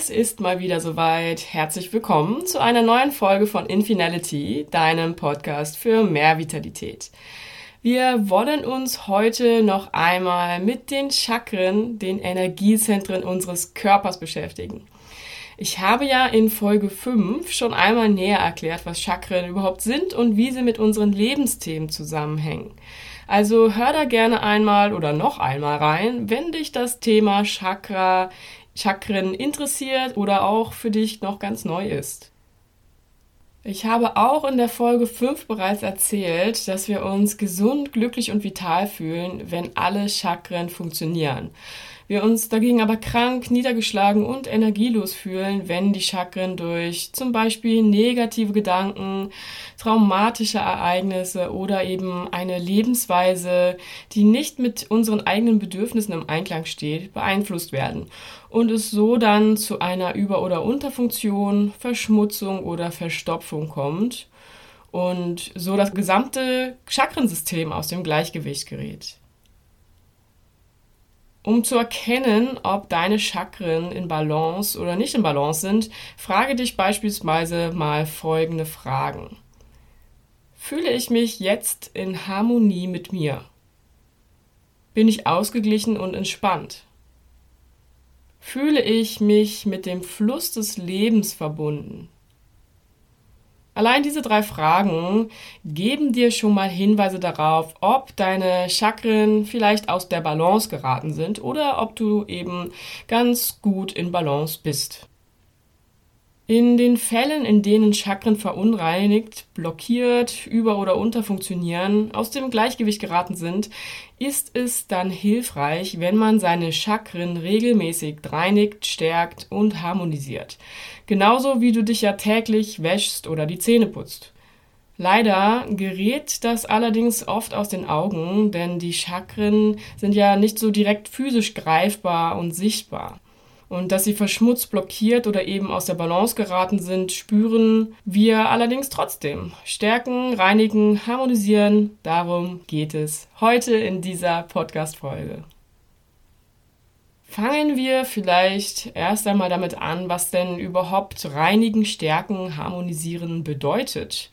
Es ist mal wieder soweit. Herzlich willkommen zu einer neuen Folge von Infinality, deinem Podcast für mehr Vitalität. Wir wollen uns heute noch einmal mit den Chakren, den Energiezentren unseres Körpers beschäftigen. Ich habe ja in Folge 5 schon einmal näher erklärt, was Chakren überhaupt sind und wie sie mit unseren Lebensthemen zusammenhängen. Also hör da gerne einmal oder noch einmal rein, wenn dich das Thema Chakren interessiert oder auch für dich noch ganz neu ist. Ich habe auch in der Folge 5 bereits erzählt, dass wir uns gesund, glücklich und vital fühlen, wenn alle Chakren funktionieren. Wir uns dagegen aber krank, niedergeschlagen und energielos fühlen, wenn die Chakren durch zum Beispiel negative Gedanken, traumatische Ereignisse oder eben eine Lebensweise, die nicht mit unseren eigenen Bedürfnissen im Einklang steht, beeinflusst werden und es so dann zu einer Über- oder Unterfunktion, Verschmutzung oder Verstopfung kommt und so das gesamte Chakrensystem aus dem Gleichgewicht gerät. Um zu erkennen, ob deine Chakren in Balance oder nicht in Balance sind, frage dich beispielsweise mal folgende Fragen. Fühle ich mich jetzt in Harmonie mit mir? Bin ich ausgeglichen und entspannt? Fühle ich mich mit dem Fluss des Lebens verbunden? Allein diese 3 Fragen geben dir schon mal Hinweise darauf, ob deine Chakren vielleicht aus der Balance geraten sind oder ob du eben ganz gut in Balance bist. In den Fällen, in denen Chakren verunreinigt, blockiert, über- oder unterfunktionieren, aus dem Gleichgewicht geraten sind, ist es dann hilfreich, wenn man seine Chakren regelmäßig reinigt, stärkt und harmonisiert. Genauso wie du dich ja täglich wäschst oder die Zähne putzt. Leider gerät das allerdings oft aus den Augen, denn die Chakren sind ja nicht so direkt physisch greifbar und sichtbar. Und dass sie verschmutzt, blockiert oder eben aus der Balance geraten sind, spüren wir allerdings trotzdem. Stärken, reinigen, harmonisieren, darum geht es heute in dieser Podcast-Folge. Fangen wir vielleicht erst einmal damit an, was denn überhaupt reinigen, stärken, harmonisieren bedeutet.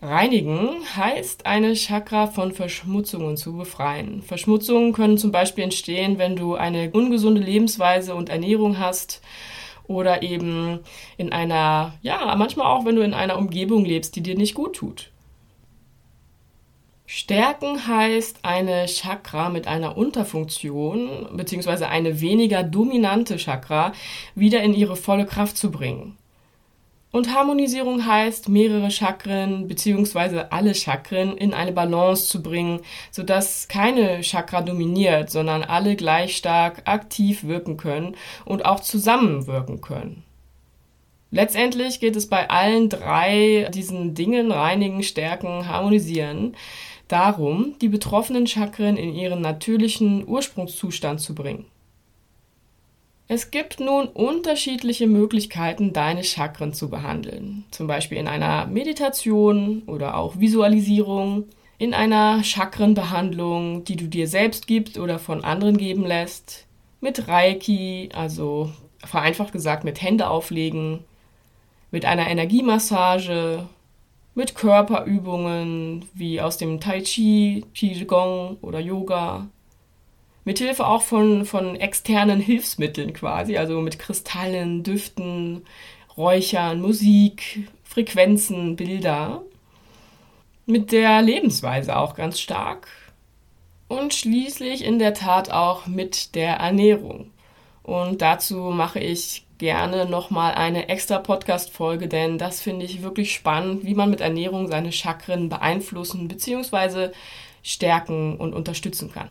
Reinigen heißt, eine Chakra von Verschmutzungen zu befreien. Verschmutzungen können zum Beispiel entstehen, wenn du eine ungesunde Lebensweise und Ernährung hast oder eben in einer, ja, manchmal auch, wenn du in einer Umgebung lebst, die dir nicht gut tut. Stärken heißt, eine Chakra mit einer Unterfunktion bzw. eine weniger dominante Chakra wieder in ihre volle Kraft zu bringen. Und Harmonisierung heißt, mehrere Chakren bzw. alle Chakren in eine Balance zu bringen, sodass keine Chakra dominiert, sondern alle gleich stark aktiv wirken können und auch zusammenwirken können. Letztendlich geht es bei allen 3 diesen Dingen, reinigen, stärken, harmonisieren, darum, die betroffenen Chakren in ihren natürlichen Ursprungszustand zu bringen. Es gibt nun unterschiedliche Möglichkeiten, deine Chakren zu behandeln. Zum Beispiel in einer Meditation oder auch Visualisierung, in einer Chakrenbehandlung, die du dir selbst gibst oder von anderen geben lässt, mit Reiki, also vereinfacht gesagt mit Hände auflegen, mit einer Energiemassage, mit Körperübungen wie aus dem Tai Chi, Qigong oder Yoga. Mithilfe auch von externen Hilfsmitteln quasi, also mit Kristallen, Düften, Räuchern, Musik, Frequenzen, Bilder. Mit der Lebensweise auch ganz stark. Und schließlich in der Tat auch mit der Ernährung. Und dazu mache ich gerne nochmal eine extra Podcast-Folge, denn das finde ich wirklich spannend, wie man mit Ernährung seine Chakren beeinflussen bzw. stärken und unterstützen kann.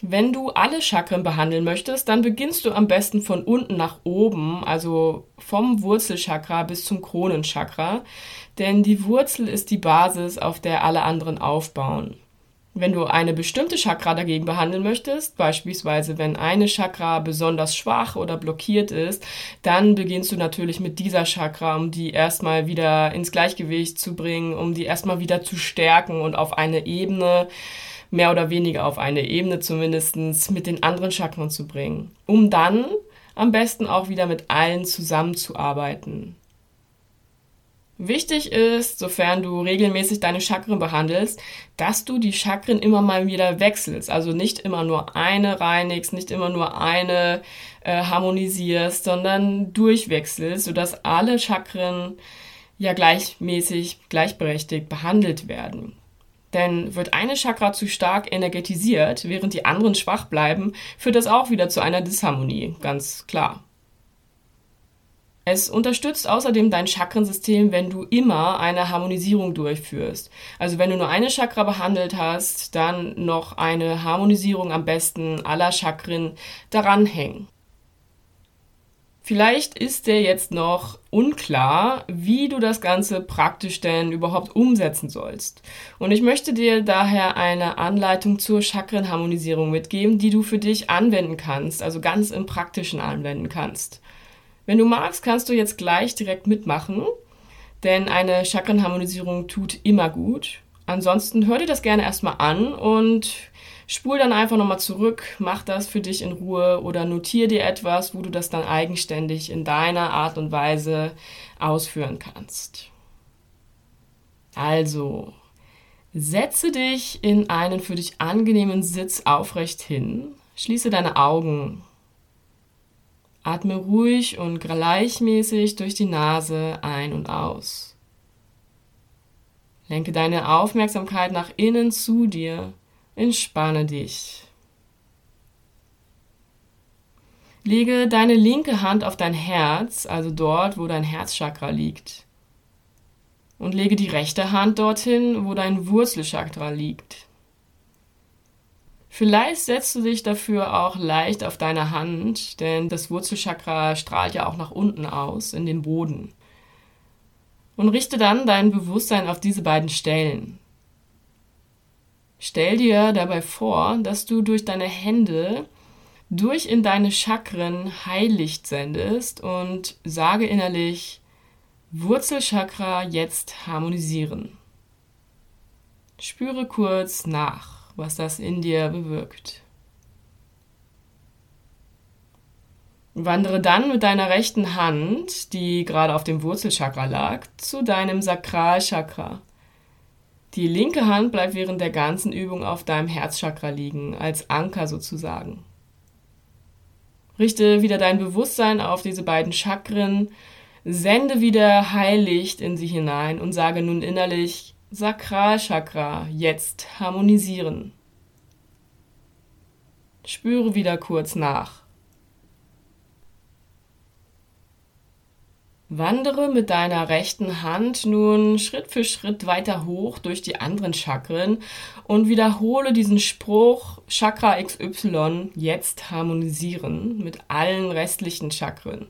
Wenn du alle Chakren behandeln möchtest, dann beginnst du am besten von unten nach oben, also vom Wurzelchakra bis zum Kronenchakra, denn die Wurzel ist die Basis, auf der alle anderen aufbauen. Wenn du eine bestimmte Chakra dagegen behandeln möchtest, beispielsweise wenn eine Chakra besonders schwach oder blockiert ist, dann beginnst du natürlich mit dieser Chakra, um die erstmal wieder ins Gleichgewicht zu bringen, um die erstmal wieder zu stärken und auf eine Ebene, mehr oder weniger auf eine Ebene zumindest, mit den anderen Chakren zu bringen, um dann am besten auch wieder mit allen zusammenzuarbeiten. Wichtig ist, sofern du regelmäßig deine Chakren behandelst, dass du die Chakren immer mal wieder wechselst. Also nicht immer nur eine reinigst, nicht immer nur eine harmonisierst, sondern durchwechselst, sodass alle Chakren ja gleichmäßig, gleichberechtigt behandelt werden. Denn wird eine Chakra zu stark energetisiert, während die anderen schwach bleiben, führt das auch wieder zu einer Disharmonie, ganz klar. Es unterstützt außerdem dein Chakrensystem, wenn du immer eine Harmonisierung durchführst. Also wenn du nur eine Chakra behandelt hast, dann noch eine Harmonisierung am besten aller Chakren daran hängen. Vielleicht ist dir jetzt noch unklar, wie du das Ganze praktisch denn überhaupt umsetzen sollst. Und ich möchte dir daher eine Anleitung zur Chakrenharmonisierung mitgeben, die du für dich anwenden kannst, also ganz im Praktischen anwenden kannst. Wenn du magst, kannst du jetzt gleich direkt mitmachen, denn eine Chakrenharmonisierung tut immer gut. Ansonsten hör dir das gerne erstmal an und spul dann einfach nochmal zurück, mach das für dich in Ruhe oder notier dir etwas, wo du das dann eigenständig in deiner Art und Weise ausführen kannst. Also, setze dich in einen für dich angenehmen Sitz aufrecht hin, schließe deine Augen, atme ruhig und gleichmäßig durch die Nase ein und aus. Lenke deine Aufmerksamkeit nach innen zu dir, entspanne dich. Lege deine linke Hand auf dein Herz, also dort, wo dein Herzchakra liegt. Und lege die rechte Hand dorthin, wo dein Wurzelchakra liegt. Vielleicht setzt du dich dafür auch leicht auf deine Hand, denn das Wurzelchakra strahlt ja auch nach unten aus, in den Boden. Und richte dann dein Bewusstsein auf diese beiden Stellen. Stell dir dabei vor, dass du durch deine Hände durch in deine Chakren Heillicht sendest und sage innerlich: Wurzelchakra jetzt harmonisieren. Spüre kurz nach, was das in dir bewirkt. Wandere dann mit deiner rechten Hand, die gerade auf dem Wurzelchakra lag, zu deinem Sakralchakra. Die linke Hand bleibt während der ganzen Übung auf deinem Herzchakra liegen, als Anker sozusagen. Richte wieder dein Bewusstsein auf diese beiden Chakren, sende wieder Heillicht in sie hinein und sage nun innerlich: Sakralchakra, jetzt harmonisieren. Spüre wieder kurz nach. Wandere mit deiner rechten Hand nun Schritt für Schritt weiter hoch durch die anderen Chakren und wiederhole diesen Spruch Chakra XY jetzt harmonisieren mit allen restlichen Chakren.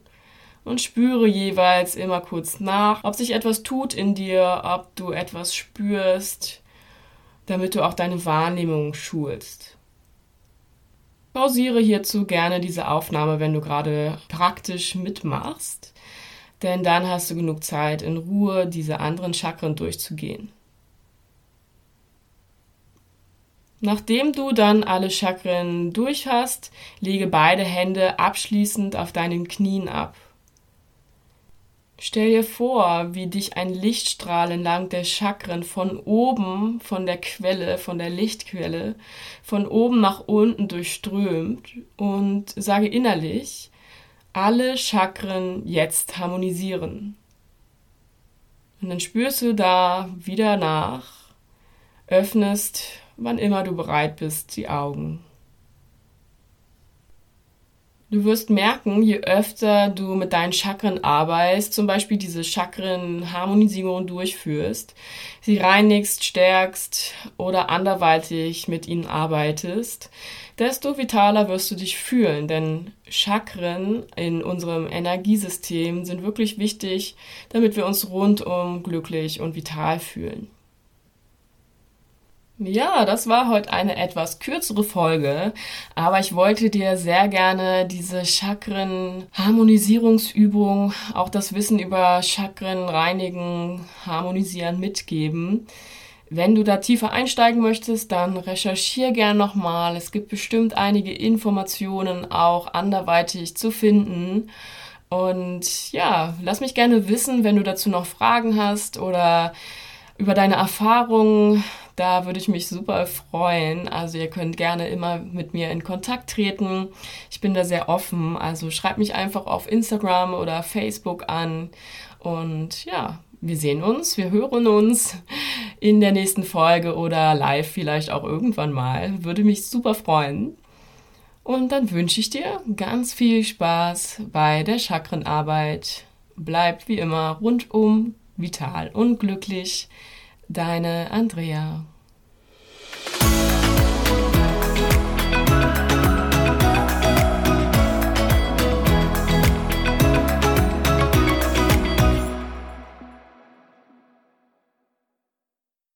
Und spüre jeweils immer kurz nach, ob sich etwas tut in dir, ob du etwas spürst, damit du auch deine Wahrnehmung schulst. Pausiere hierzu gerne diese Aufnahme, wenn du gerade praktisch mitmachst. Denn dann hast du genug Zeit, in Ruhe diese anderen Chakren durchzugehen. Nachdem du dann alle Chakren durch hast, lege beide Hände abschließend auf deinen Knien ab. Stell dir vor, wie dich ein Lichtstrahl entlang der Chakren von oben, von der Lichtquelle, von oben nach unten durchströmt und sage innerlich: Alle Chakren jetzt harmonisieren. Und dann spürst du da wieder nach, öffnest, wann immer du bereit bist, die Augen. Du wirst merken, je öfter du mit deinen Chakren arbeitest, zum Beispiel diese Chakrenharmonisierung durchführst, sie reinigst, stärkst oder anderweitig mit ihnen arbeitest, desto vitaler wirst du dich fühlen, denn Chakren in unserem Energiesystem sind wirklich wichtig, damit wir uns rundum glücklich und vital fühlen. Ja, das war heute eine etwas kürzere Folge, aber ich wollte dir sehr gerne diese Chakren-Harmonisierungsübung, auch das Wissen über Chakren reinigen, harmonisieren mitgeben. Wenn du da tiefer einsteigen möchtest, dann recherchiere gerne nochmal. Es gibt bestimmt einige Informationen auch anderweitig zu finden. Und ja, lass mich gerne wissen, wenn du dazu noch Fragen hast oder über deine Erfahrungen. Da würde ich mich super freuen. Also ihr könnt gerne immer mit mir in Kontakt treten. Ich bin da sehr offen. Also schreibt mich einfach auf Instagram oder Facebook an. Und ja, wir sehen uns, wir hören uns in der nächsten Folge oder live vielleicht auch irgendwann mal. Würde mich super freuen. Und dann wünsche ich dir ganz viel Spaß bei der Chakrenarbeit. Bleib wie immer rundum vital und glücklich. Deine Andrea.